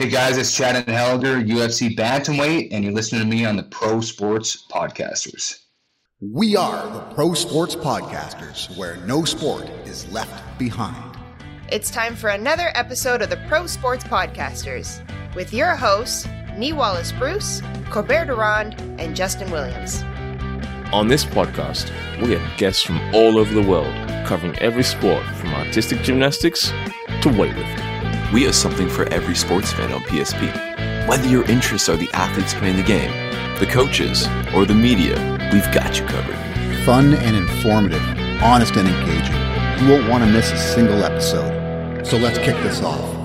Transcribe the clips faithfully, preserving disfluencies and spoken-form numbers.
Hey guys, it's Chad and Helder, U F C bantamweight, and you're listening to me on the Pro Sports Podcasters. We are the Pro Sports Podcasters, where no sport is left behind. It's time for another episode of the Pro Sports Podcasters with your hosts, Nii Wallace-Bruce, Corbert de Ronde, and Justin Williams. On this podcast, we have guests from all over the world, covering every sport from artistic gymnastics to weightlifting. We have something for every sports fan on P S P. Whether your interests are the athletes playing the game, the coaches, or the media, we've got you covered. Fun and informative, honest and engaging. You won't want to miss a single episode. So let's kick this off.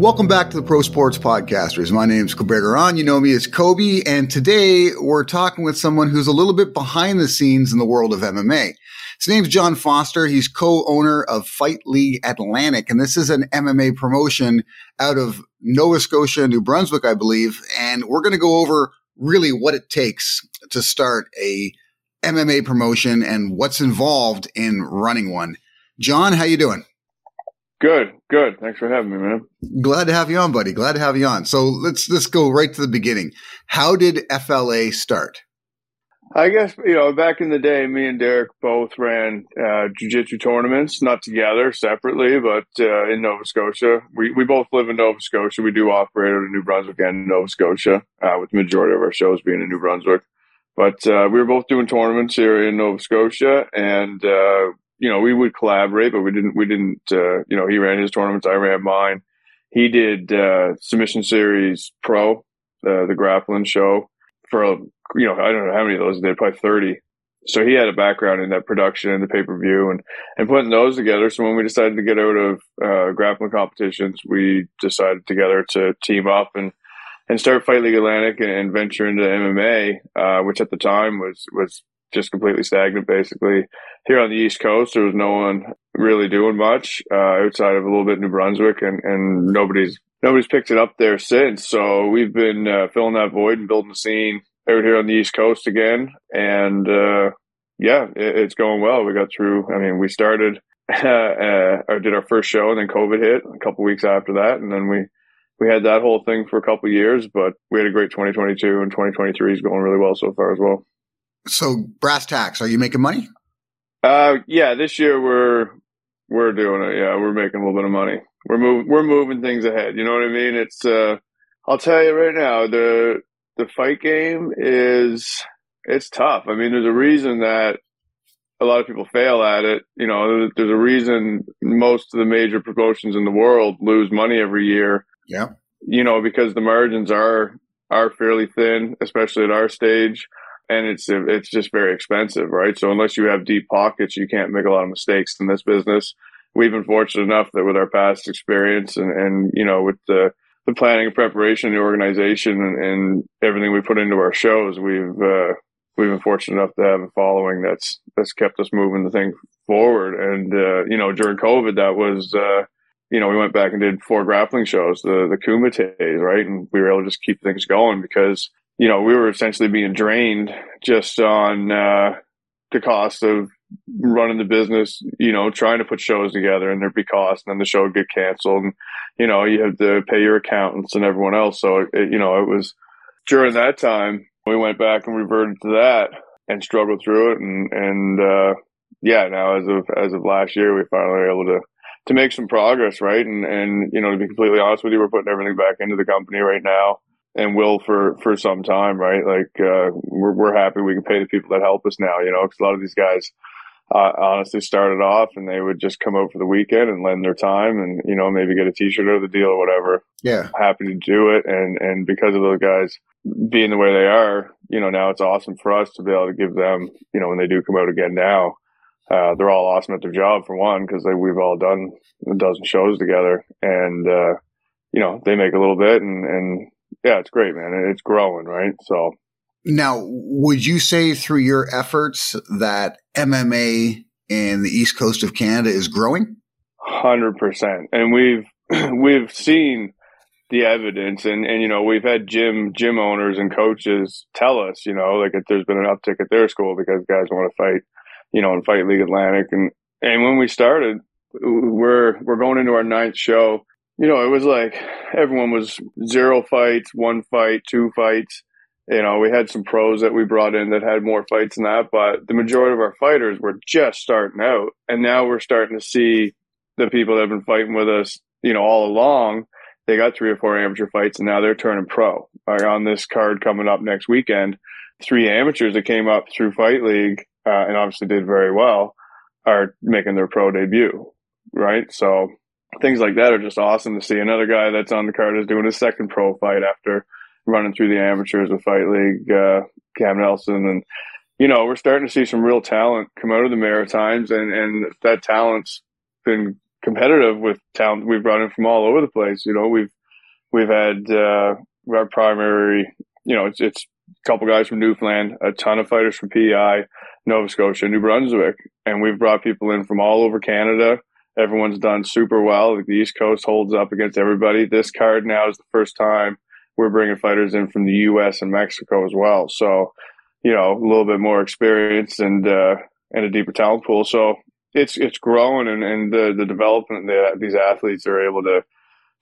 Welcome back to the Pro Sports Podcasters. My name's Corbert de Ronde. You know me as Kobe. And today we're talking with someone who's a little bit behind the scenes in the world of M M A. His name's Jon Foster. He's co-owner of Fight League Atlantic, and this is an M M A promotion out of Nova Scotia, New Brunswick, I believe. And we're going to go over really what it takes to start a M M A promotion and what's involved in running one. Jon, how you doing? Good, good. Thanks for having me, man. Glad to have you on, buddy. Glad to have you on. So let's let's go right to the beginning. How did F L A start? I guess, you know, back in the day, me and Derek both ran uh, jiu-jitsu tournaments, not together, separately, but uh, in Nova Scotia. We we both live in Nova Scotia. We do operate out of New Brunswick and Nova Scotia, uh, with the majority of our shows being in New Brunswick. But uh, we were both doing tournaments here in Nova Scotia, and, uh, you know, we would collaborate, but we didn't, we didn't uh, you know, he ran his tournaments, I ran mine. He did uh, Submission Series Pro, uh, The Grappling Show, for a you know, I don't know how many of those they did, probably thirty. So he had a background in that production and the pay-per-view and, and putting those together. So when we decided to get out of uh, grappling competitions, we decided together to team up and, and start Fight League Atlantic and, and venture into M M A, uh, which at the time was, was just completely stagnant, basically. Here on the East Coast, there was no one really doing much uh, outside of a little bit New Brunswick, and, and nobody's nobody's picked it up there since. So we've been uh, filling that void and building a scene out here on the East Coast again, and uh, yeah, it, it's going well. We got through. I mean, we started uh, uh, or did our first show, and then COVID hit a couple weeks after that, and then we we had that whole thing for a couple years. But we had a great twenty twenty-two, and twenty twenty-three is going really well so far as well. So, brass tacks, are you making money? Uh, yeah, this year we're we're doing it. Yeah, we're making a little bit of money. We're moving we're moving things ahead. You know what I mean? It's uh, I'll tell you right now, the The fight game is, it's tough. I mean, there's a reason that a lot of people fail at it. You know, there's a reason most of the major promotions in the world lose money every year. Yeah. You know, because the margins are, are fairly thin, especially at our stage. And it's, it's just very expensive, right? So unless you have deep pockets, you can't make a lot of mistakes in this business. We've been fortunate enough that with our past experience and, and, you know, with the, the planning and preparation, the organization, and, and everything we put into our shows, we've uh, we've been fortunate enough to have a following that's that's kept us moving the thing forward. And uh, you know, during COVID, that was uh, you know we went back and did four grappling shows, the the Kumites, right? And we were able to just keep things going because you know we were essentially being drained just on uh, the cost of running the business, you know, trying to put shows together, and there'd be costs, and then the show would get canceled, and you know, you have to pay your accountants and everyone else. So, it, you know, it was during that time we went back and reverted to that and struggled through it. And, and, uh, yeah, now as of, as of last year, we finally were able to, to make some progress. Right. And, and, you know, to be completely honest with you, we're putting everything back into the company right now and will for, for some time. Right. Like, uh, we're, we're happy we can pay the people that help us now, you know, because a lot of these guys, Uh, honestly started off and they would just come out for the weekend and lend their time and, you know, maybe get a t-shirt out of the deal or whatever. Yeah. Happy to do it. And, and because of those guys being the way they are, you know, now it's awesome for us to be able to give them, you know, when they do come out again now, uh, they're all awesome at their job for one, cause they, we've all done a dozen shows together and, uh, you know, they make a little bit and, and yeah, it's great, man. It's growing. Right. So. Now, would you say through your efforts that M M A in the East Coast of Canada is growing? one hundred percent. And we've we've seen the evidence. And, and you know, we've had gym gym owners and coaches tell us, you know, like if there's been an uptick at their school because guys want to fight, you know, and Fight League Atlantic. And, and when we started, we're, we're going into our ninth show. you know, it was like everyone was zero fights, one fight, two fights. You know, we had some pros that we brought in that had more fights than that, but the majority of our fighters were just starting out. And now we're starting to see the people that have been fighting with us, you know, all along. They got three or four amateur fights, and now they're turning pro. Like on this card coming up next weekend, three amateurs that came up through Fight League uh, and obviously did very well are making their pro debut, right? So things like that are just awesome to see. Another guy that's on the card is doing his second pro fight after running through the amateurs of Fight League, uh, Cam Nelson. And, you know, we're starting to see some real talent come out of the Maritimes, and, and that talent's been competitive with talent we've brought in from all over the place. You know, we've we've had uh, our primary, you know, it's, it's a couple guys from Newfoundland, a ton of fighters from P E I, Nova Scotia, New Brunswick, and we've brought people in from all over Canada. Everyone's done super well. The East Coast holds up against everybody. This card now is the first time we're bringing fighters in from the U S and Mexico as well. So, you know, a little bit more experience and uh, and a deeper talent pool. So it's it's growing, and, and the, the development that these athletes are able to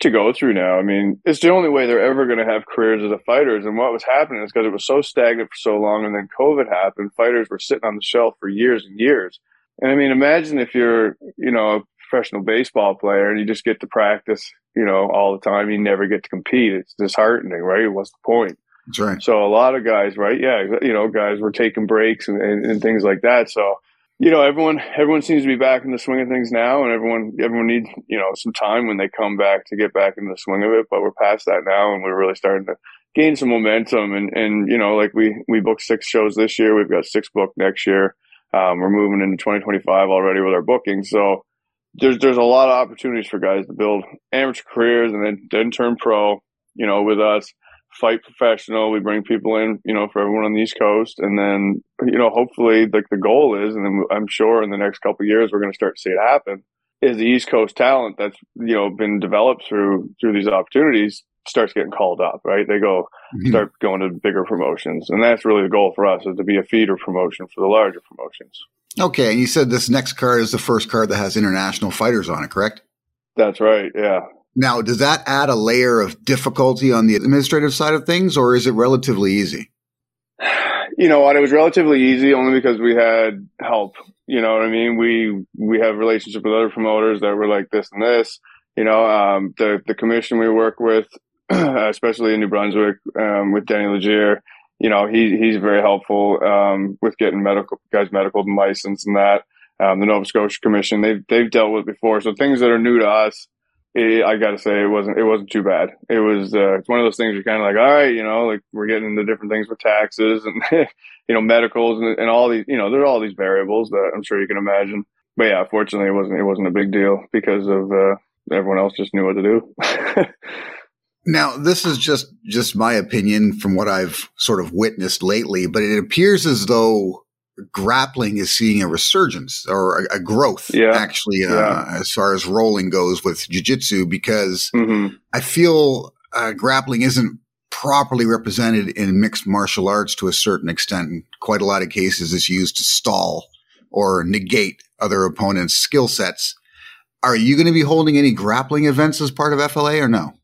to go through now. I mean, it's the only way they're ever going to have careers as a fighters. And what was happening is because it was so stagnant for so long, and then COVID happened, fighters were sitting on the shelf for years and years. And I mean, imagine if you're, you know, a professional baseball player and you just get to practice, you know, all the time. You never get to compete. It's disheartening, right? What's the point? That's right. So a lot of guys, right? Yeah, you know, guys were taking breaks and, and, and things like that. So, you know, everyone everyone seems to be back in the swing of things now, and everyone everyone needs, you know, some time when they come back to get back in the swing of it. But we're past that now, and we're really starting to gain some momentum. And, and you know, like we, we booked six shows this year. We've got six booked next year. Um, we're moving into twenty twenty-five already with our booking. So there's there's a lot of opportunities for guys to build amateur careers and then, then turn pro, you know, with us. Fight professional, we bring people in, you know, for everyone on the East Coast, and then, you know, hopefully, like the goal is, and then I'm sure in the next couple of years we're going to start to see it happen, is the East Coast talent that's, you know, been developed through through these opportunities starts getting called up, right? They go mm-hmm. start going to bigger promotions, and that's really the goal for us, is to be a feeder promotion for the larger promotions. Okay, and you said this next card is the first card that has international fighters on it, correct? That's right. Yeah. Now, does that add a layer of difficulty on the administrative side of things, or is it relatively easy? You know what? It was relatively easy only because we had help. You know what I mean? We we have relationships with other promoters that were like this and this. You know, um, the, the commission we work with, especially in New Brunswick, um, with Danny Legere, you know, he he's very helpful um, with getting medical guys medical license and that. Um, the Nova Scotia Commission, they've, they've dealt with before. So things that are new to us, It, I gotta say, it wasn't it wasn't too bad. It was uh, it's one of those things you're kind of like, all right, you know, like we're getting into different things with taxes and you know medicals and, and all these, you know, there are all these variables that I'm sure you can imagine. But yeah, fortunately, it wasn't it wasn't a big deal because of uh, everyone else just knew what to do. Now, this is just just my opinion from what I've sort of witnessed lately, but it appears as though grappling is seeing a resurgence or a, a growth yeah. actually uh, yeah. as far as rolling goes with jiu-jitsu, because mm-hmm. I feel uh, grappling isn't properly represented in mixed martial arts to a certain extent. In quite a lot of cases, it's used to stall or negate other opponents' skill sets. Are you going to be holding any grappling events as part of F L A or no?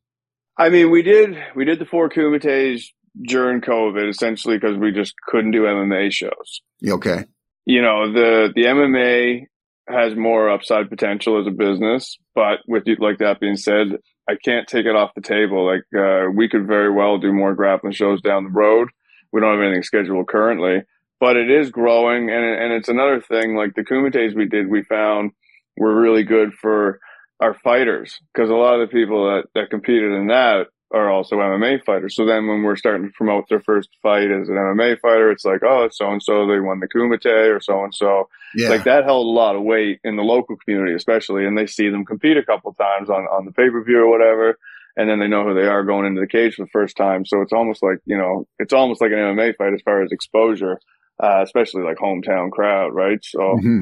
I mean, we did, we did the four Kumites during COVID, essentially because we just couldn't do M M A shows. Okay. You know, the, the M M A has more upside potential as a business, but with like that being said, I can't take it off the table. Like, uh, we could very well do more grappling shows down the road. We don't have anything scheduled currently, but it is growing. And, and it's another thing, like the Kumites we did, we found were really good for our fighters, because a lot of the people that, that competed in that are also M M A fighters. So then when we're starting to promote their first fight as an M M A fighter, it's like, oh, it's so-and-so, they won the Kumite or so-and-so. Yeah. Like that held a lot of weight in the local community, especially. And they see them compete a couple times on, on the pay-per-view or whatever. And then they know who they are going into the cage for the first time. So it's almost like, you know, it's almost like an M M A fight as far as exposure, uh, especially like hometown crowd, right? So mm-hmm.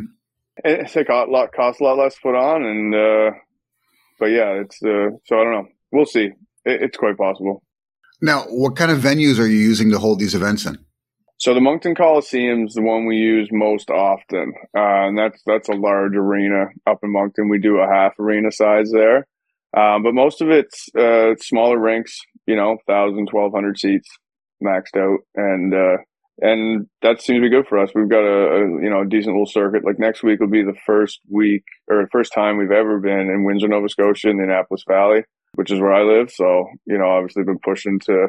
it's like a lot, costs a lot less to put on. And, uh, but yeah, it's, uh, so I don't know. We'll see. It's quite possible. Now, what kind of venues are you using to hold these events in? So the Moncton Coliseum is the one we use most often. Uh, and that's that's a large arena up in Moncton. We do a half arena size there. Um, but most of it's uh, smaller rinks, you know, one thousand, twelve hundred seats maxed out. And uh, and that seems to be good for us. We've got a, a, you know, a decent little circuit. Like next week will be the first week or first time we've ever been in Windsor, Nova Scotia in the Annapolis Valley, which is where I live. So, you know, obviously been pushing to,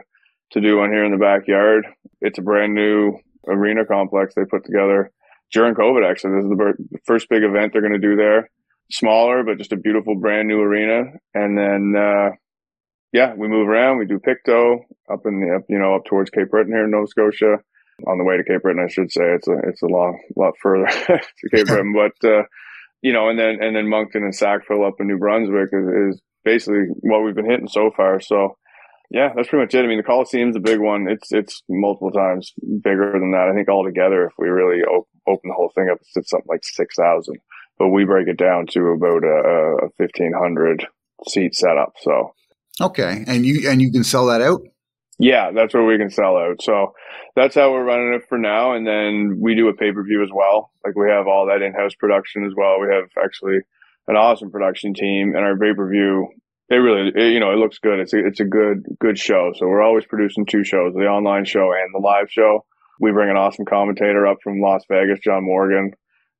to do one here in the backyard. It's a brand new arena complex they put together during COVID. Actually, this is the first big event they're going to do there. Smaller, but just a beautiful brand new arena. And then, uh, yeah, we move around. We do Pictou up in the, up, you know, up towards Cape Breton here in Nova Scotia. On the way to Cape Breton, I should say. It's a, it's a long, lot further to Cape Breton. But, uh, you know, and then, and then Moncton and Sackville up in New Brunswick is, is basically what we've been hitting so far. So, yeah, that's pretty much it. I mean, the Coliseum's a big one. It's it's multiple times bigger than that. I think altogether, if we really op- open the whole thing up, it's something like six thousand. But we break it down to about a, a fifteen hundred seat setup. So, okay, and you and you can sell that out. Yeah, that's where we can sell out. So that's how we're running it for now. And then we do a pay per view as well. Like we have all that in house production as well. We have actually an awesome production team, and our pay per view. It really, it, you know, it looks good. It's a, it's a good, good show. So we're always producing two shows, the online show and the live show. We bring an awesome commentator up from Las Vegas, John Morgan,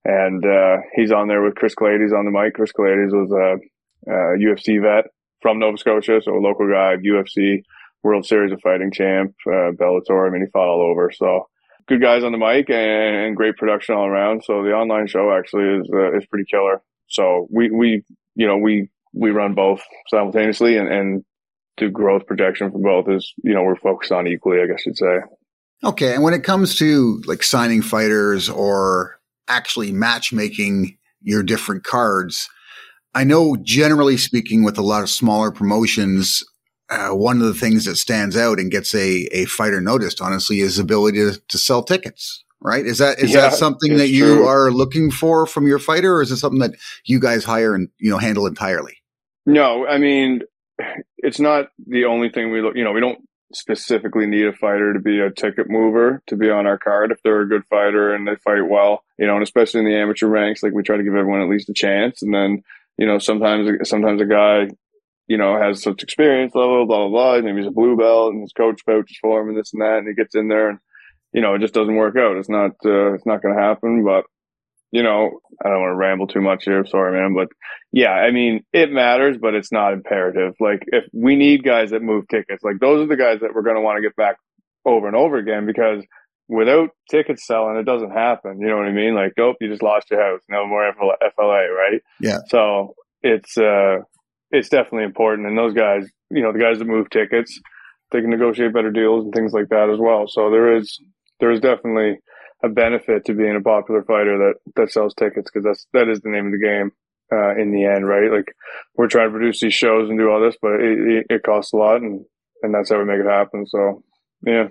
and uh, he's on there with Chris Clay. He's on the mic. Chris Clay was a, a U F C vet from Nova Scotia, so a local guy, U F C, World Series of Fighting champ, uh, Bellator. I mean, he fought all over. So good guys on the mic and, and great production all around. So the online show actually is uh, is pretty killer. So we, we you know, we... we run both simultaneously and, and do growth projection for both is, you know, we're focused on equally, I guess you'd say. Okay. And when it comes to like signing fighters or actually matchmaking your different cards, I know generally speaking with a lot of smaller promotions, uh, one of the things that stands out and gets a, a fighter noticed, honestly, is the ability to, to sell tickets. Right? Is that is yeah, that something that you true. are looking for from your fighter, or is it something that you guys hire and you know handle entirely? No, I mean, it's not the only thing we look. You know, we don't specifically need a fighter to be a ticket mover to be on our card if they're a good fighter and they fight well. You know, and especially in the amateur ranks, like we try to give everyone at least a chance. And then you know, sometimes sometimes a guy you know has such experience, blah blah blah blah. Maybe he's a blue belt and his coach pouches for him and this and that, and he gets in there and. You know, it just doesn't work out. It's not, uh, it's not going to happen, but you know, I don't want to ramble too much here. Sorry, man. But yeah, I mean, it matters, but it's not imperative. Like if we need guys that move tickets, like those are the guys that we're going to want to get back over and over again, because without tickets selling, it doesn't happen. You know what I mean? Like, nope, you just lost your house. No more F L A, right? Yeah. So it's, uh, it's definitely important. And those guys, you know, the guys that move tickets, they can negotiate better deals and things like that as well. So there is, There is definitely a benefit to being a popular fighter that, that sells tickets, because that's that is the name of the game uh, in the end, right? Like we're trying to produce these shows and do all this, but it, it costs a lot, and, and that's how we make it happen. So, yeah.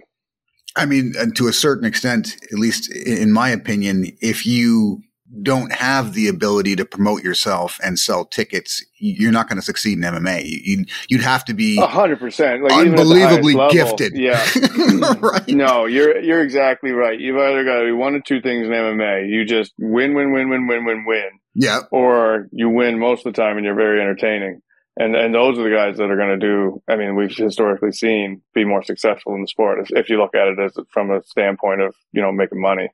I mean, and to a certain extent, at least in my opinion, if you don't have the ability to promote yourself and sell tickets, you're not going to succeed in M M A. You'd, you'd have to be one hundred percent like, unbelievably gifted. Yeah. Right? No, you're you're exactly right. You've either got to do one or two things in M M A. You just win, win, win, win, win, win, win. Yeah. Or you win most of the time and you're very entertaining. And and those are the guys that are going to do, I mean, we've historically seen be more successful in the sport if, if you look at it as from a standpoint of, you know, making money.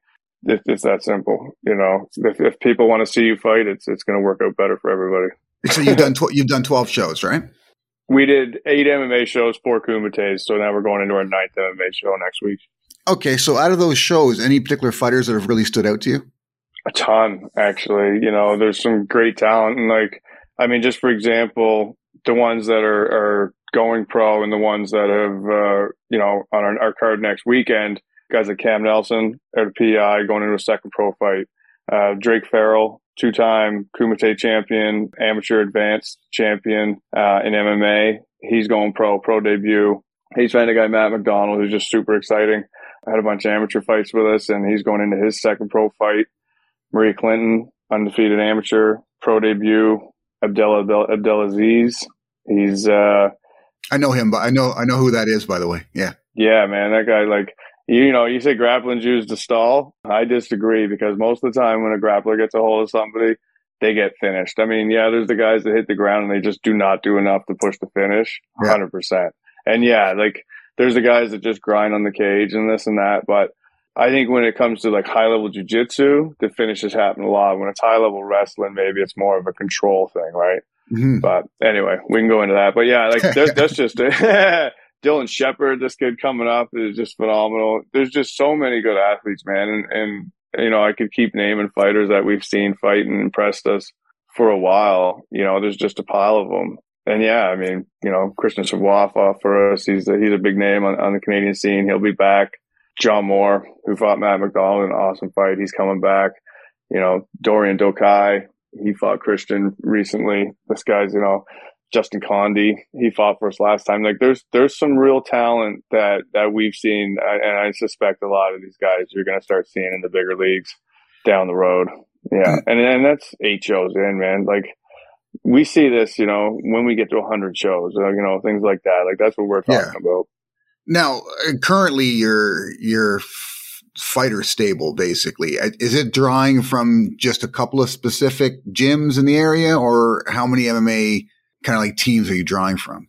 It's, it's that simple, you know. If, if people want to see you fight, it's it's going to work out better for everybody. So you've done tw- you've done twelve shows, right? We did eight M M A shows, four Kumites, so now we're going into our ninth M M A show next week. Okay, so out of those shows, any particular fighters that have really stood out to you? A ton, actually. You know, there's some great talent, and like, I mean, just for example, the ones that are, are going pro and the ones that have, uh, you know, on our, our card next weekend. Guys like Cam Nelson out of P I going into a second pro fight. Uh, Drake Farrell, two-time Kumite champion, amateur advanced champion uh, in M M A. He's going pro, pro debut. He's fighting a guy, Matt McDonald, who's just super exciting. I had a bunch of amateur fights with us, and he's going into his second pro fight. Marie Clinton, undefeated amateur, pro debut. Abdallah Abdelaziz. He's uh, I know him, but I know I know who that is, by the way. Yeah. Yeah, man, that guy like. You know, you say grappling's used to stall. I disagree, because most of the time when a grappler gets a hold of somebody, they get finished. I mean, yeah, there's the guys that hit the ground and they just do not do enough to push the finish, one hundred percent. Yeah. And yeah, like there's the guys that just grind on the cage and this and that. But I think when it comes to like high-level jiu-jitsu, the finishes happen a lot. When it's high-level wrestling, maybe it's more of a control thing, right? Mm-hmm. But anyway, we can go into that. But yeah, like that's, that's just it. Dylan Shepard, this kid coming up, is just phenomenal. There's just so many good athletes, man. And, and, you know, I could keep naming fighters that we've seen fight and impressed us for a while. You know, there's just a pile of them. And yeah, I mean, you know, Christian Savoie for us, he's a, he's a big name on, on the Canadian scene. He'll be back. John Moore, who fought Matt McDonald in an awesome fight, he's coming back. You know, Dorian Dokai, he fought Christian recently. This guy's, you know, Justin Condi, he fought for us last time. Like, there's there's some real talent that, that we've seen, and I suspect a lot of these guys you're going to start seeing in the bigger leagues down the road. Yeah, and and that's eight shows in, man. Like, we see this, you know, when we get to one hundred shows, you know, things like that. Like, that's what we're talking yeah. about. Now, currently, your your fighter stable, basically, is it drawing from just a couple of specific gyms in the area, or how many M M A kind of like teams are you drawing from?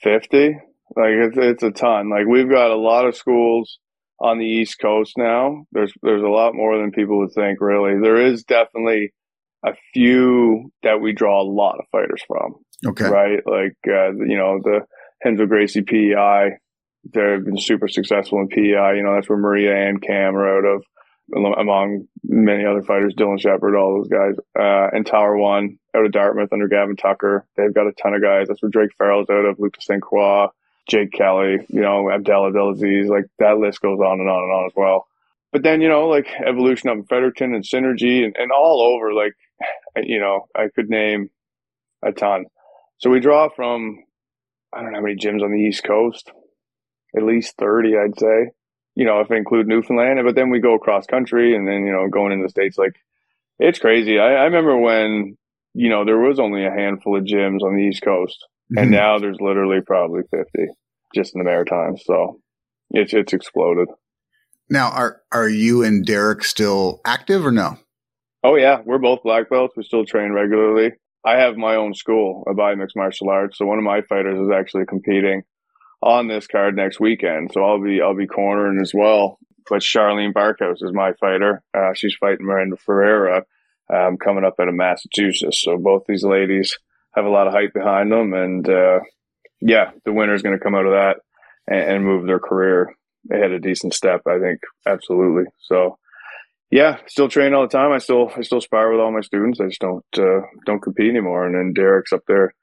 fifty. Like it's, it's a ton. Like we've got a lot of schools on the East Coast now. There's there's a lot more than people would think, really. There is definitely a few that we draw a lot of fighters from. Okay. Right? Like, uh, you know, the Hensel Gracie P E I, they've been super successful in P E I. You know, that's where Maria and Cam are out of, among many other fighters, Dylan Shepard, all those guys, uh, and Tower One out of Dartmouth under Gavin Tucker. They've got a ton of guys. That's where Drake Farrell's out of, Lucas Saint Croix, Jake Kelly, you know, Abdallah Abdelaziz. Like that list goes on and on and on as well. But then, you know, like Evolution up in Fredericton and Synergy and, and all over, like, you know, I could name a ton. So we draw from, I don't know how many gyms on the East Coast, at least thirty, I'd say. You know, if I include Newfoundland, but then we go across country and then, you know, going into the States, like it's crazy. I, I remember when, you know, there was only a handful of gyms on the East Coast mm-hmm. and now there's literally probably fifty just in the Maritimes. So it's, it's exploded. Now, are, are you and Derek still active or no? Oh yeah. We're both black belts. We still train regularly. I have my own school, Abide Mixed Martial Arts. So one of my fighters is actually competing on this card next weekend, so I'll be I'll be cornering as well. But Charlene Barkhouse is my fighter. Uh, she's fighting Miranda Ferreira um, coming up out of Massachusetts. So both these ladies have a lot of hype behind them, and uh, yeah, the winner's going to come out of that and, and move their career ahead a decent step, I think. Absolutely. So yeah, still train all the time. I still I still spar with all my students. I just don't uh, don't compete anymore. And then Derek's up there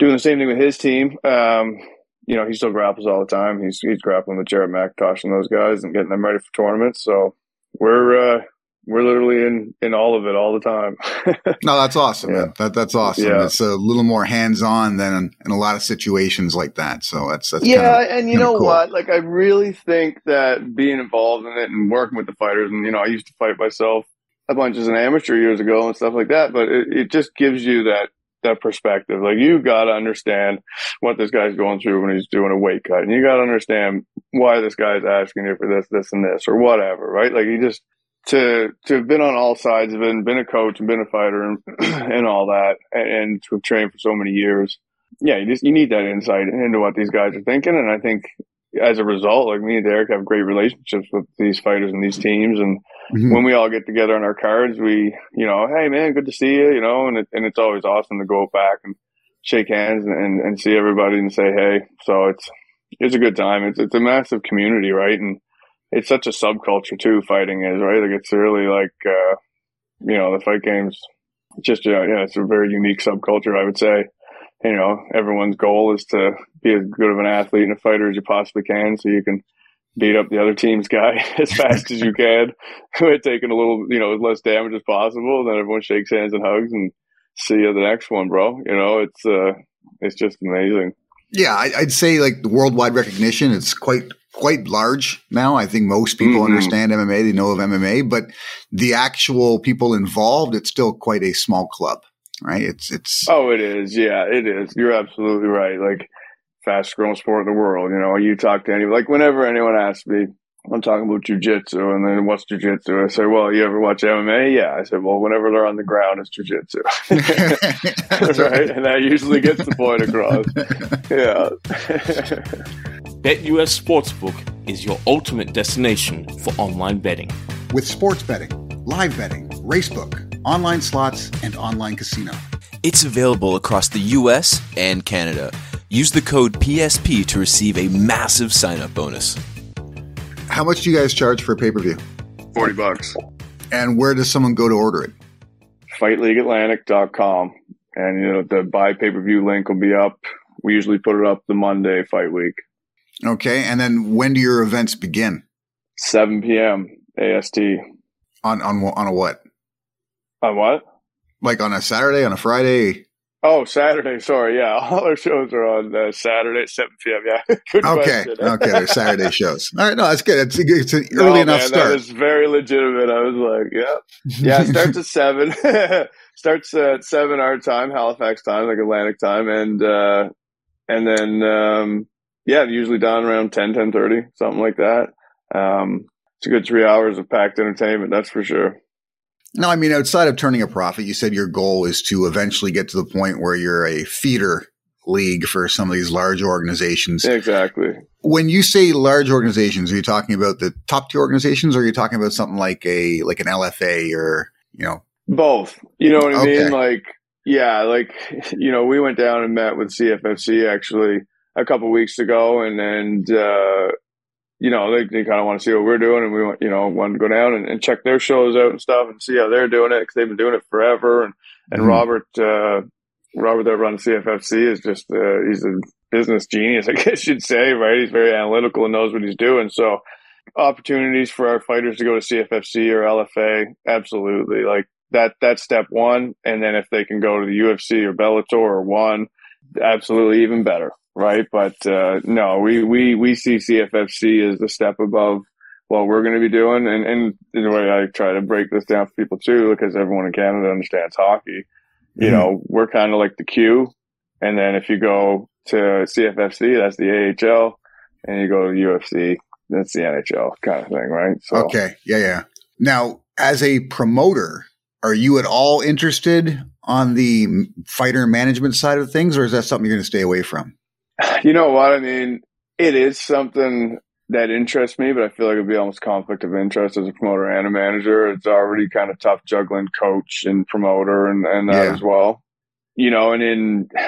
doing the same thing with his team. Um, You know, he still grapples all the time. He's he's grappling with Jared McIntosh and those guys and getting them ready for tournaments. So we're uh, we're literally in, in all of it all the time. No, that's awesome. Yeah. That, that's awesome. Yeah. It's a little more hands-on than in a lot of situations like that. So that's, that's yeah, kinda, and you know cool. what? Like, I really think that being involved in it and working with the fighters, and, you know, I used to fight myself a bunch as an amateur years ago and stuff like that, but it, it just gives you that that perspective. Like, you got to understand what this guy's going through when he's doing a weight cut, and you got to understand why this guy's asking you for this this and this or whatever, right? Like, you just to to have been on all sides of it and been a coach and been a fighter and, and all that, and, and to have trained for so many years, yeah you just you need that insight into what these guys are thinking. And I think as a result, like, me and Derek have great relationships with these fighters and these teams. And mm-hmm. when we all get together on our cards, we, you know, hey man, good to see you, you know, and it, and it's always awesome to go back and shake hands and, and, and see everybody and say, hey, so it's, it's a good time. It's, it's a massive community, right? And it's such a subculture too, fighting is, right? Like, it's really like, uh, you know, the fight game's just, you know, yeah, it's a very unique subculture, I would say. You know, everyone's goal is to be as good of an athlete and a fighter as you possibly can, so you can beat up the other team's guy as fast as you can, with taking a little, you know, as less damage as possible. And then everyone shakes hands and hugs and see you the next one, bro. You know, it's uh, it's just amazing. Yeah, I'd say like the worldwide recognition, it's quite quite large now. I think most people mm-hmm. understand M M A, they know of M M A, but the actual people involved, it's still quite a small club. Right. It's, it's, oh, it is. Yeah, it is. You're absolutely right. Like, fast growing sport in the world. You know, you talk to anyone, like, whenever anyone asks me, I'm talking about jiu-jitsu, and then what's jiu-jitsu? I say, well, you ever watch M M A? Yeah. I said, well, whenever they're on the ground, it's jiu-jitsu. Right? And that usually gets the point across. Yeah. BetUS Sportsbook is your ultimate destination for online betting. With sports betting, live betting, racebook, online slots, and online casino. It's available across the U S and Canada. Use the code P S P to receive a massive sign-up bonus. How much do you guys charge for a pay-per-view? forty bucks. And where does someone go to order it? fight league atlantic dot com. And, you know, the buy pay-per-view link will be up. We usually put it up the Monday fight week. Okay. And then when do your events begin? seven p.m. A S T. On on on a what? On what? Like on a Saturday, on a Friday? Oh, Saturday. Sorry. Yeah. All our shows are on uh, Saturday at seven p.m. Yeah. Good okay. Question. Okay. They're Saturday shows. All right. No, that's good. It's, it's an early oh, enough man, start. That was very legitimate. I was like, yeah. Yeah. It starts at seven. Starts at seven our time, Halifax time, like Atlantic time. And, uh, and then, um, yeah, usually down around ten, ten thirty, something like that. Um, it's a good three hours of packed entertainment. That's for sure. No, I mean, outside of turning a profit, you said your goal is to eventually get to the point where you're a feeder league for some of these large organizations. Exactly. When you say large organizations, are you talking about the top tier organizations, or are you talking about something like a like an L F A or, you know? Both. You know what I okay. mean? Like, yeah, like, you know, we went down and met with C F F C actually a couple of weeks ago, and, and uh you know, they, they kind of want to see what we're doing, and we want, you know, want to go down and, and check their shows out and stuff and see how they're doing it, because they've been doing it forever. And, and mm-hmm. Robert, uh, Robert that runs C F F C is just, uh, he's a business genius, I guess you'd say, right? He's very analytical and knows what he's doing. So opportunities for our fighters to go to C F F C or L F A, absolutely. Like that, that's step one. And then if they can go to the U F C or Bellator or one, absolutely even better. Right. But, uh, no, we, we, we see C F F C as the step above what we're going to be doing. And, and in a way, I try to break this down for people too, because everyone in Canada understands hockey. You mm. know, we're kind of like the Q. And then if you go to C F F C, that's the A H L, and you go to U F C, that's the N H L kind of thing. Right. So, okay. Yeah. Yeah. Now, as a promoter, are you at all interested on the fighter management side of things, or is that something you're going to stay away from? You know what I mean? It is something that interests me, but I feel like it'd be almost conflict of interest as a promoter and a manager. It's already kind of tough juggling coach and promoter and, and that yeah. as well. You know, and in, I'm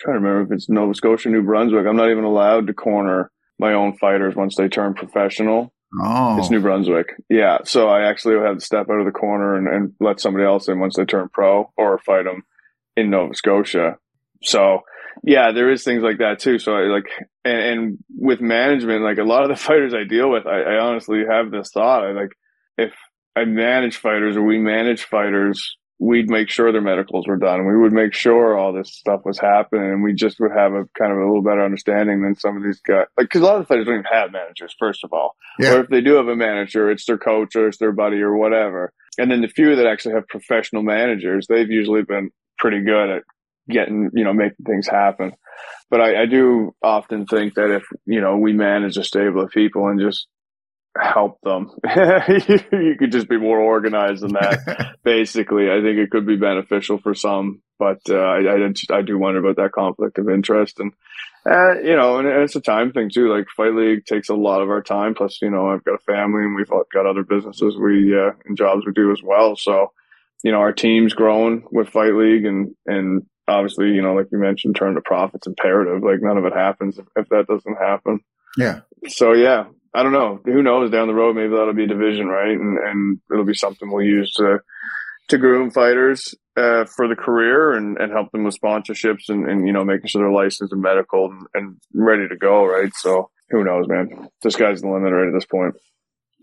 trying to remember if it's Nova Scotia, New Brunswick, I'm not even allowed to corner my own fighters once they turn professional. Oh. It's New Brunswick. Yeah. So I actually have to step out of the corner and, and let somebody else in once they turn pro, or fight them in Nova Scotia. So, yeah, there is things like that too. So I like, and, and with management, like a lot of the fighters I deal with, I, I honestly have this thought. I like, if I manage fighters or we manage fighters, we'd make sure their medicals were done. We would make sure all this stuff was happening, and we just would have a kind of a little better understanding than some of these guys. Like, cause a lot of the fighters don't even have managers, first of all, yeah. or if they do have a manager, it's their coach or it's their buddy or whatever. And then the few that actually have professional managers, they've usually been pretty good at getting, you know, making things happen. But I, I do often think that if, you know, we manage a stable of people and just help them, you, you could just be more organized than that. Basically, I think it could be beneficial for some, but uh, I, I, did, I do wonder about that conflict of interest. And, uh, you know, and it's a time thing too. Like Fight League takes a lot of our time. Plus, you know, I've got a family and we've got other businesses we uh, and jobs we do as well. So, you know, our team's growing with Fight League, and, and, obviously, you know, like you mentioned, turn to profit's imperative. Like none of it happens if, if that doesn't happen. Yeah. So yeah, I don't know. Who knows down the road? Maybe that'll be a division, right? And and it'll be something we'll use to to groom fighters uh, for the career, and, and help them with sponsorships, and, and you know, making sure they're licensed and medical and, and ready to go, right? So who knows, man? The sky's the limit right at this point.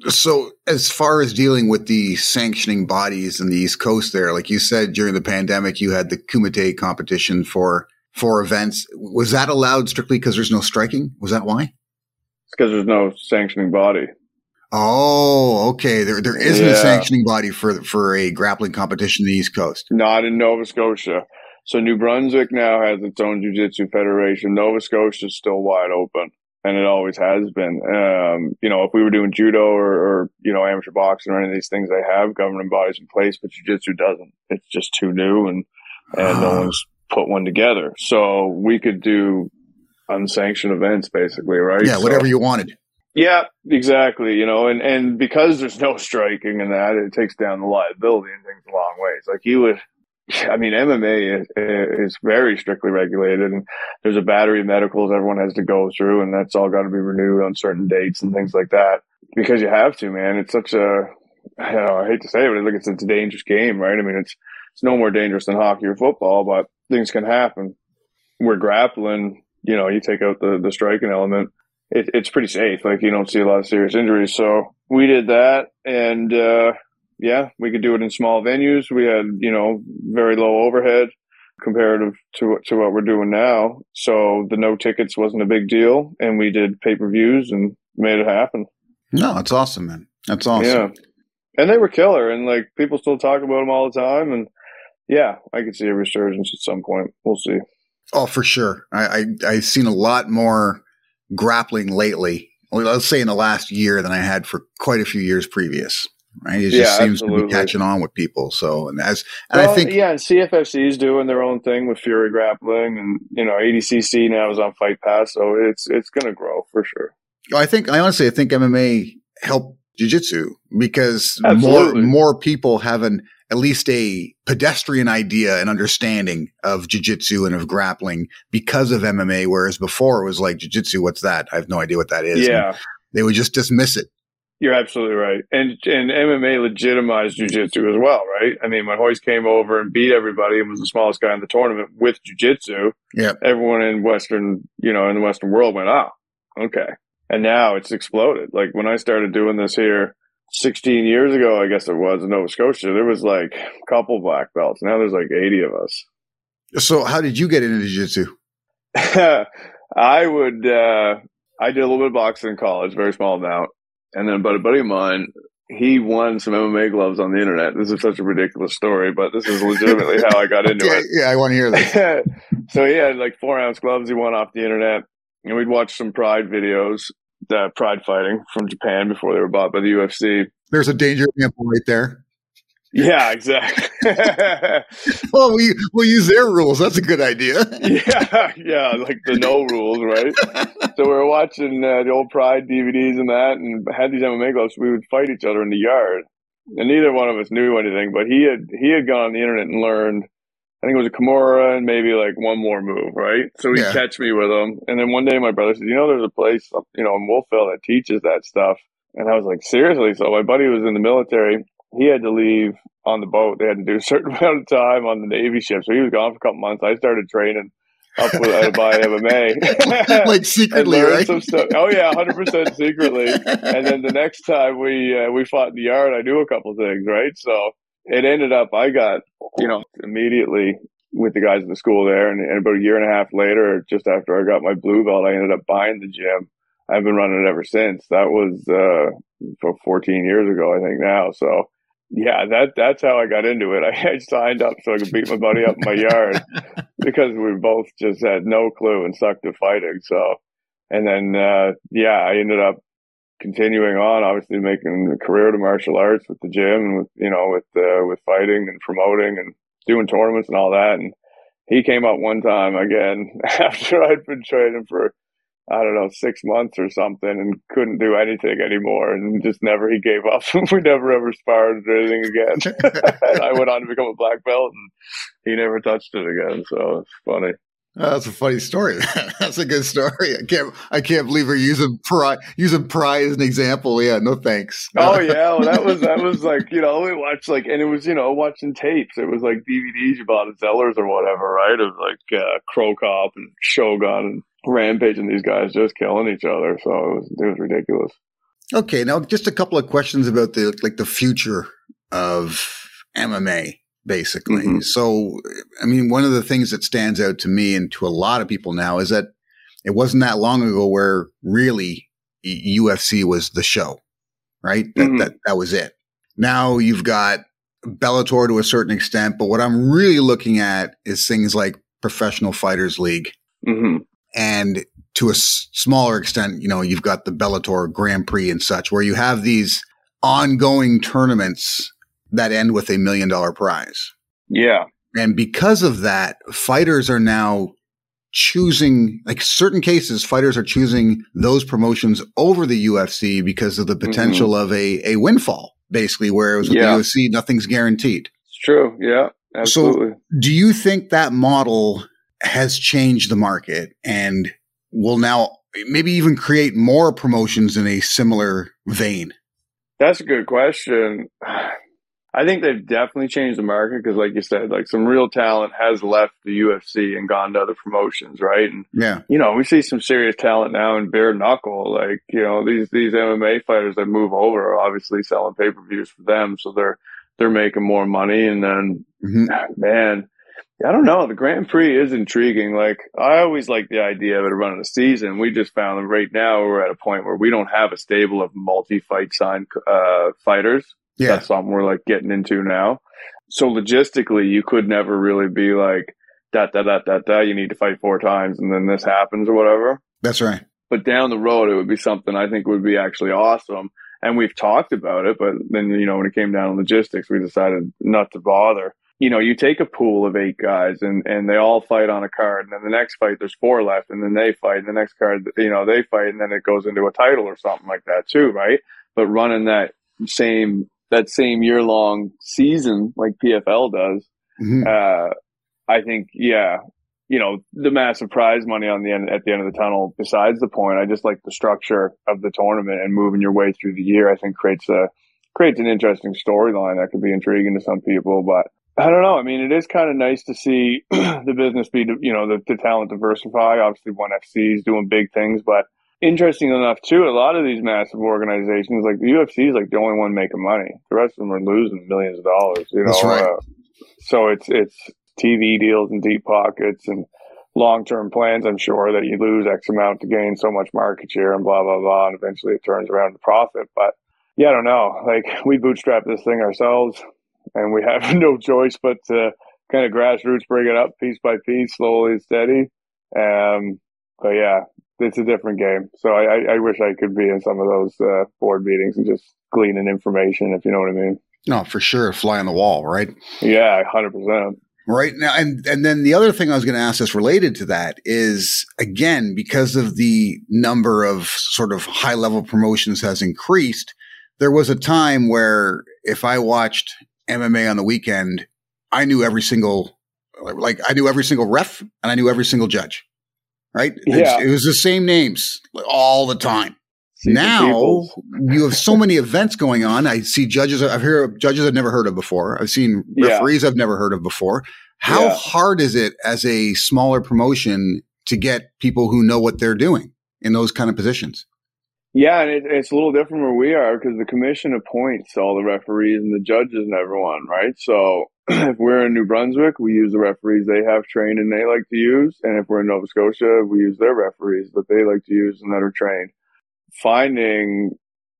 So as far as dealing with the sanctioning bodies in the East Coast there, like you said, during the pandemic, you had the Kumite competition for for events. Was that allowed strictly because there's no striking? Was that why? It's because there's no sanctioning body. Oh, okay. There, There isn't yeah. a sanctioning body for for a grappling competition in the East Coast. Not in Nova Scotia. So New Brunswick now has its own jiu-jitsu federation. Nova Scotia is still wide open. and it always has been. Um, you know, if we were doing judo or, or, you know, amateur boxing or any of these things, they have governing bodies in place, but jiu-jitsu doesn't. It's just too new, and, and no one's put one together. So we could do unsanctioned events, basically, right? Yeah, whatever so, you wanted. Yeah, exactly. You know, and, and because there's no striking and that, it takes down the liability and things a long ways. Like you would... I mean, M M A is, is very strictly regulated, and there's a battery of medicals everyone has to go through, and that's all got to be renewed on certain dates and things like that because you have to, man. It's such a, I don't know, I hate to say it, but I think it's, it's a dangerous game, right? I mean, it's, it's no more dangerous than hockey or football, but things can happen. We're grappling, you know, you take out the, the striking element. It, it's pretty safe. Like you don't see a lot of serious injuries. So we did that, and, uh, yeah, we could do it in small venues. We had, you know, very low overhead comparative to to what we're doing now. So the no tickets wasn't a big deal, and we did pay-per-views and made it happen. No, it's awesome, man. That's awesome. Yeah, and they were killer, and like people still talk about them all the time. And yeah, I could see a resurgence at some point. We'll see. Oh, for sure. I, I I've seen a lot more grappling lately. Let's say in the last year than I had for quite a few years previous. Right, it yeah, just seems absolutely. to be catching on with people. So, and as and well, I think, yeah, and C F F C is doing their own thing with Fury Grappling, and you know, A D C C now is on Fight Pass, so it's it's going to grow for sure. I think, I honestly, I think M M A helped jiu-jitsu because absolutely. more more people have an at least a pedestrian idea and understanding of jiu-jitsu and of grappling because of M M A, whereas before it was like jiu-jitsu, what's that? I have no idea what that is. Yeah, and they would just dismiss it. You're absolutely right. And and M M A legitimized jiu-jitsu as well, right? I mean, when Hoist came over and beat everybody and was the smallest guy in the tournament with jiu-jitsu, yeah. everyone in Western, you know, in the Western world went, oh, okay. And now it's exploded. Like when I started doing this here sixteen years ago, I guess it was, in Nova Scotia, there was like a couple black belts. Now there's like eighty of us. So how did you get into jiu-jitsu? I would, uh, I did a little bit of boxing in college, very small amount. And then but a buddy of mine, he won some M M A gloves on the internet. This is such a ridiculous story, but this is legitimately how I got into yeah, it. Yeah, I want to hear this. So he had like four ounce gloves he won off the internet. And we'd watch some Pride videos, uh, Pride fighting from Japan before they were bought by the U F C. There's a danger example right there. Yeah, exactly. Well, we, we'll use their rules. That's a good idea. yeah, yeah, like the no rules, right? So we were watching uh, the old Pride D V Ds and that, and had these M M A gloves. We would fight each other in the yard, and neither one of us knew anything. But he had he had gone on the internet and learned, I think it was a Kimura and maybe like one more move, right? So he'd yeah. catch me with them. And then one day my brother said, you know, there's a place, you know, in Wolfville that teaches that stuff. And I was like, seriously? So my buddy was in the military. He had to leave on the boat. They had to do a certain amount of time on the Navy ship. So he was gone for a couple months. I started training up with, uh, by M M A. Like secretly, right? Some stuff. Oh, yeah, one hundred percent secretly. And then the next time we uh, we fought in the yard, I knew a couple things, right? So it ended up I got, you know, immediately with the guys at the school there. And, and about a year and a half later, just after I got my blue belt, I ended up buying the gym. I've been running it ever since. That was uh, fourteen years ago, I think now. So. Yeah, that that's how I got into it. I had signed up so I could beat my buddy up in my yard because we both just had no clue and sucked at fighting. So, and then, uh, yeah, I ended up continuing on, obviously making a career to martial arts with the gym and with, you know, with, uh, with fighting and promoting and doing tournaments and all that. And he came up one time again after I'd been training for, I don't know, six months or something and couldn't do anything anymore and just never, he gave up. We never ever sparred or anything again. And I went on to become a black belt and he never touched it again. So it's funny. Oh, that's a funny story. That's a good story. I can't, I can't believe we're using Pry, using Pry as an example. Yeah, no thanks. Oh yeah, well, that was that was like, you know, we watched like, and it was, you know, watching tapes. It was like D V Ds you bought at Zellers or whatever, right? Of like uh, Crow Cop and Shogun and Rampage and these guys just killing each other. So it was it was ridiculous. Okay, now just a couple of questions about the like the future of M M A. Basically. Mm-hmm. So, I mean, one of the things that stands out to me and to a lot of people now is that it wasn't that long ago where really U F C was the show, right? Mm-hmm. That, that, that was it. Now you've got Bellator to a certain extent, but what I'm really looking at is things like Professional Fighters League. Mm-hmm. And to a s- smaller extent, you know, you've got the Bellator Grand Prix and such, where you have these ongoing tournaments that end with a million dollar prize. Yeah. And because of that, fighters are now choosing, like certain cases, fighters are choosing those promotions over the U F C because of the potential mm-hmm. of a, a windfall, basically, where it was with yeah. the U F C, nothing's guaranteed. It's true. Yeah, absolutely. So do you think that model has changed the market and will now maybe even create more promotions in a similar vein? That's a good question. I think they've definitely changed the market because, like you said, like some real talent has left the U F C and gone to other promotions, right? And, yeah. you know, we see some serious talent now in bare knuckle. Like, you know, these these M M A fighters that move over are obviously selling pay-per-views for them, so they're they're making more money. And then, mm-hmm. man, I don't know. The Grand Prix is intriguing. Like, I always like the idea of it running a season. We just found that right now we're at a point where we don't have a stable of multi-fight signed uh, fighters. Yeah. That's something we're like getting into now. So logistically, you could never really be like, da, da, da, da, da, you need to fight four times and then this happens or whatever. That's right. But down the road, it would be something I think would be actually awesome. And we've talked about it, but then, you know, when it came down to logistics, we decided not to bother. You know, you take a pool of eight guys and, and they all fight on a card. And then the next fight, there's four left and then they fight. And the next card, you know, they fight and then it goes into a title or something like that too, right? But running that same... that same year long season like P F L does, mm-hmm. uh, I think, yeah, you know, the massive prize money on the end, at the end of the tunnel, besides the point, I just like the structure of the tournament and moving your way through the year, I think creates a, creates an interesting storyline that could be intriguing to some people. But I don't know. I mean, it is kind of nice to see the business be, you know, the, the talent diversify. Obviously One F C is doing big things, but interesting enough, too, a lot of these massive organizations, like the U F C, is like the only one making money. The rest of them are losing millions of dollars. You know, that's right. Uh, so it's it's T V deals and deep pockets and long term plans. I'm sure that you lose X amount to gain so much market share and blah blah blah, and eventually it turns around to profit. But yeah, I don't know. Like we bootstrap this thing ourselves, and we have no choice but to kind of grassroots bring it up piece by piece, slowly and steady. Um, but yeah. It's a different game. So I, I wish I could be in some of those uh, board meetings and just gleaning information, if you know what I mean. No, for sure. Fly on the wall, right? Yeah, one hundred percent. Right now. And, and then the other thing I was going to ask that's related to that is, again, because of the number of sort of high level promotions has increased, there was a time where if I watched M M A on the weekend, I knew every single, like I knew every single ref and I knew every single judge. Right? Yeah. It was the same names all the time. See now the you have so many events going on. I see judges. I've heard judges I've never heard of before. I've seen referees yeah. I've never heard of before. How yeah. hard is it as a smaller promotion to get people who know what they're doing in those kind of positions? Yeah. And it, it's a little different where we are because the commission appoints all the referees and the judges and everyone. Right. So if we're in New Brunswick, we use the referees they have trained and they like to use. And if we're in Nova Scotia, we use their referees that they like to use and that are trained. Finding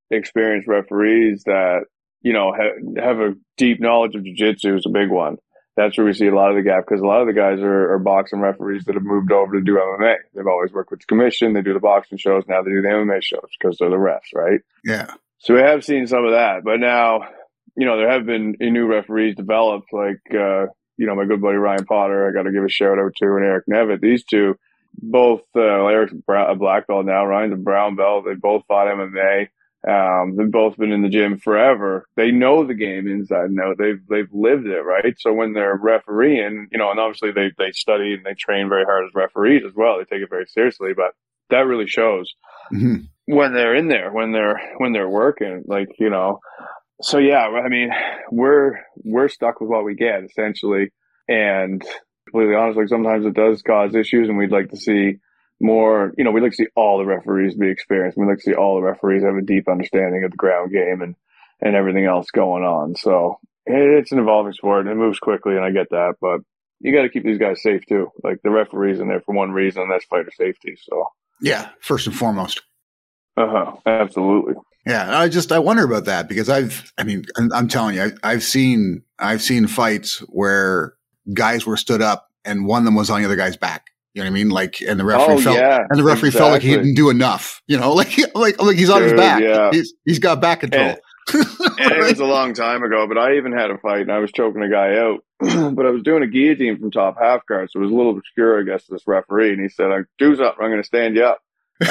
experienced referees that, you know, ha- have a deep knowledge of jiu-jitsu is a big one. That's where we see a lot of the gap because a lot of the guys are, are boxing referees that have moved over to do M M A. They've always worked with the commission. They do the boxing shows. Now they do the M M A shows because they're the refs, right? Yeah. So we have seen some of that. But now... you know, there have been new referees developed, like, uh, you know, my good buddy Ryan Potter, I got to give a shout out to, and Eric Nevitt. These two, both, uh, Eric's a black belt now, Ryan's a brown belt. They both fought M M A. Um, they've both been in the gym forever. They know the game inside and out. They've, they've lived it, right? So when they're refereeing, you know, and obviously they, they study and they train very hard as referees as well. They take it very seriously, but that really shows mm-hmm. when they're in there, when they're, when they're working, like, you know. So yeah, I mean, we're we're stuck with what we get essentially, and completely honest, like sometimes it does cause issues, and we'd like to see more. You know, we'd like to see all the referees be experienced. We'd like to see all the referees have a deep understanding of the ground game and and everything else going on. So it's an evolving sport, and it moves quickly, and I get that, but you got to keep these guys safe too. Like the referees in there for one reason, and that's fighter safety. So yeah, first and foremost. Uh huh. Absolutely. Yeah, I just I wonder about that because I've I mean I'm, I'm telling you I, I've seen I've seen fights where guys were stood up and one of them was on the other guy's back You know what I mean? Like, and the referee oh, felt, yeah, and the referee exactly. felt like he didn't do enough. You know, like like like he's on Dude, his back. Yeah. He's he's got back control. And, and it was a long time ago, but I even had a fight and I was choking a guy out, but I was doing a guillotine from top half guard, so it was a little obscure, I guess, to this referee. And he said, "I do something. I'm going to stand you up."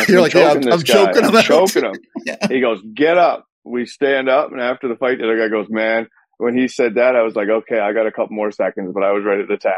You're like, choking yeah, I'm, I'm choking him. I'm choking him. Yeah. He goes, "Get up." We stand up, and after the fight, the other guy goes, "Man." When he said that, I was like, okay, I got a couple more seconds, but I was ready to tap.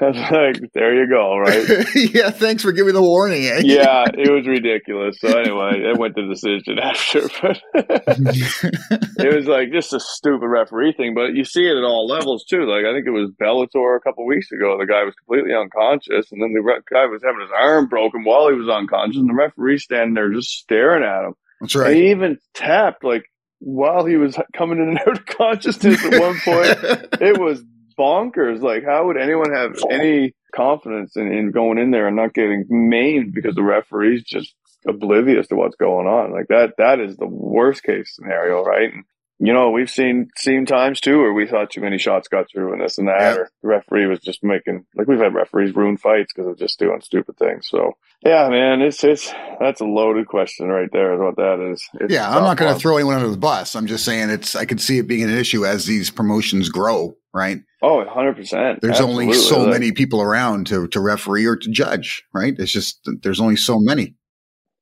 I was like, there you go, right? Yeah, thanks for giving the warning. Eh? Yeah, it was ridiculous. So anyway, it went to decision after. But it was like just a stupid referee thing, but you see it at all levels too. Like, I think it was Bellator a couple weeks ago. The guy was completely unconscious, and then the re- guy was having his arm broken while he was unconscious, and the referee standing there just staring at him. That's right. He even tapped, like, while he was coming in and out of consciousness at one point. It was bonkers. Like, how would anyone have any confidence in, in going in there and not getting maimed because the referee's just oblivious to what's going on? Like, that that is the worst case scenario, right? And, you know, we've seen seen times too where we thought too many shots got through and this and that, yeah. or the referee was just making, like, we've had referees ruin fights because of just doing stupid things. So yeah, man, it's it's that's a loaded question right there, is what that is. It's yeah, I'm not going to throw anyone under the bus. I'm just saying it's. I could see it being an issue as these promotions grow, right? Oh, one hundred percent. There's Absolutely. only so many people around to to referee or to judge, right? It's just there's only so many.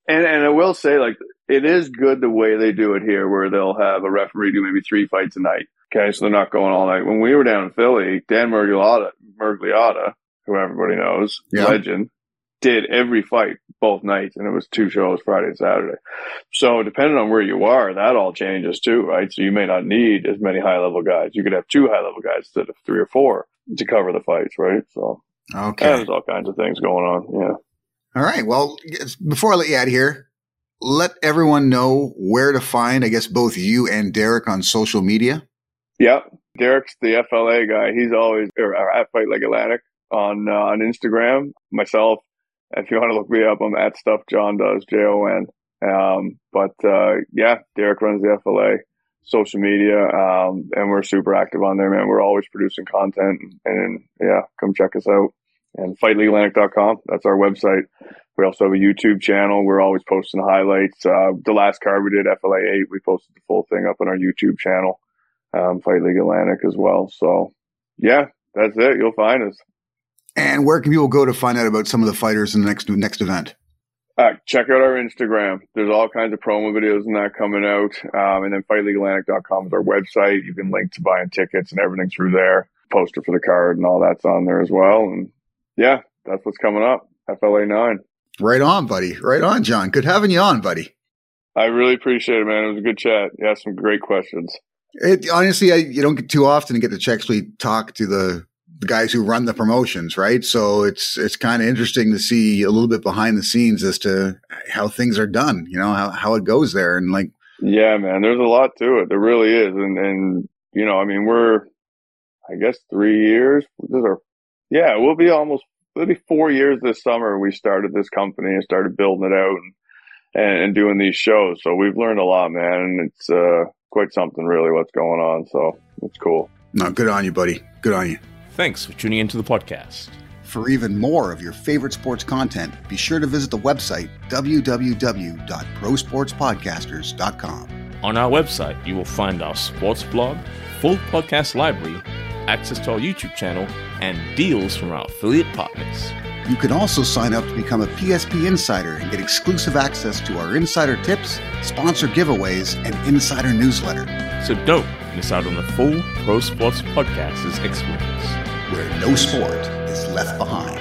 And and I will say, like, it is good the way they do it here, where they'll have a referee do maybe three fights a night. Okay, so they're not going all night. When we were down in Philly, Dan Mergliotta, Mergliotta, who everybody knows, yeah. legend, did every fight both nights, and it was two shows, Friday and Saturday. So depending on where you are, that all changes too, right? So you may not need as many high-level guys. You could have two high-level guys instead of three or four to cover the fights, right? So okay. there's all kinds of things going on, yeah. All right, well, before I let you out of here, let everyone know where to find, I guess, both you and Derek on social media. Yep. Derek's the F L A guy. He's always or, or at Fight League Atlantic on uh, on Instagram. Myself, if you want to look me up, I'm at Stuff John Does, J O N. Um, but uh, yeah, Derek runs the F L A social media, um, and we're super active on there, man. We're always producing content, and, and yeah, come check us out. And fight league atlantic dot com, that's our website. We also have a YouTube channel. We're always posting highlights. Uh, the last card we did, F L A eight, we posted the full thing up on our YouTube channel, um, Fight League Atlantic as well. So, yeah, that's it. You'll find us. And where can people go to find out about some of the fighters in the next next event? Uh, check out our Instagram. There's all kinds of promo videos and that coming out. Um, and then fight league atlantic dot com is our website. You can link to buying tickets and everything through there. Poster for the card and all that's on there as well. And, yeah, that's what's coming up, F L A nine. Right on, buddy. Right on, John. Good having you on, buddy. I really appreciate it, man. It was a good chat. You asked some great questions. It, honestly, I, you don't get too often to get to actually talk to the, the guys who run the promotions, right? So it's it's kind of interesting to see a little bit behind the scenes as to how things are done, you know, how, how it goes there. And like, yeah, man, there's a lot to it. There really is. And, and you know, I mean, we're, I guess, three years. This is our, yeah, we'll be almost it'll be four years this summer. We started this company and started building it out and, and, and doing these shows. So we've learned a lot, man. And it's uh, quite something, really, what's going on. So it's cool. No, good on you, buddy. Good on you. Thanks for tuning into the podcast. For even more of your favorite sports content, be sure to visit the website, w w w dot pro sports podcasters dot com. On our website, you will find our sports blog, full podcast library, access to our YouTube channel, and deals from our affiliate partners. You can also sign up to become a P S P Insider and get exclusive access to our insider tips, sponsor giveaways, and insider newsletter. So don't miss out on the full Pro Sports Podcast's experience, where no sport is left behind.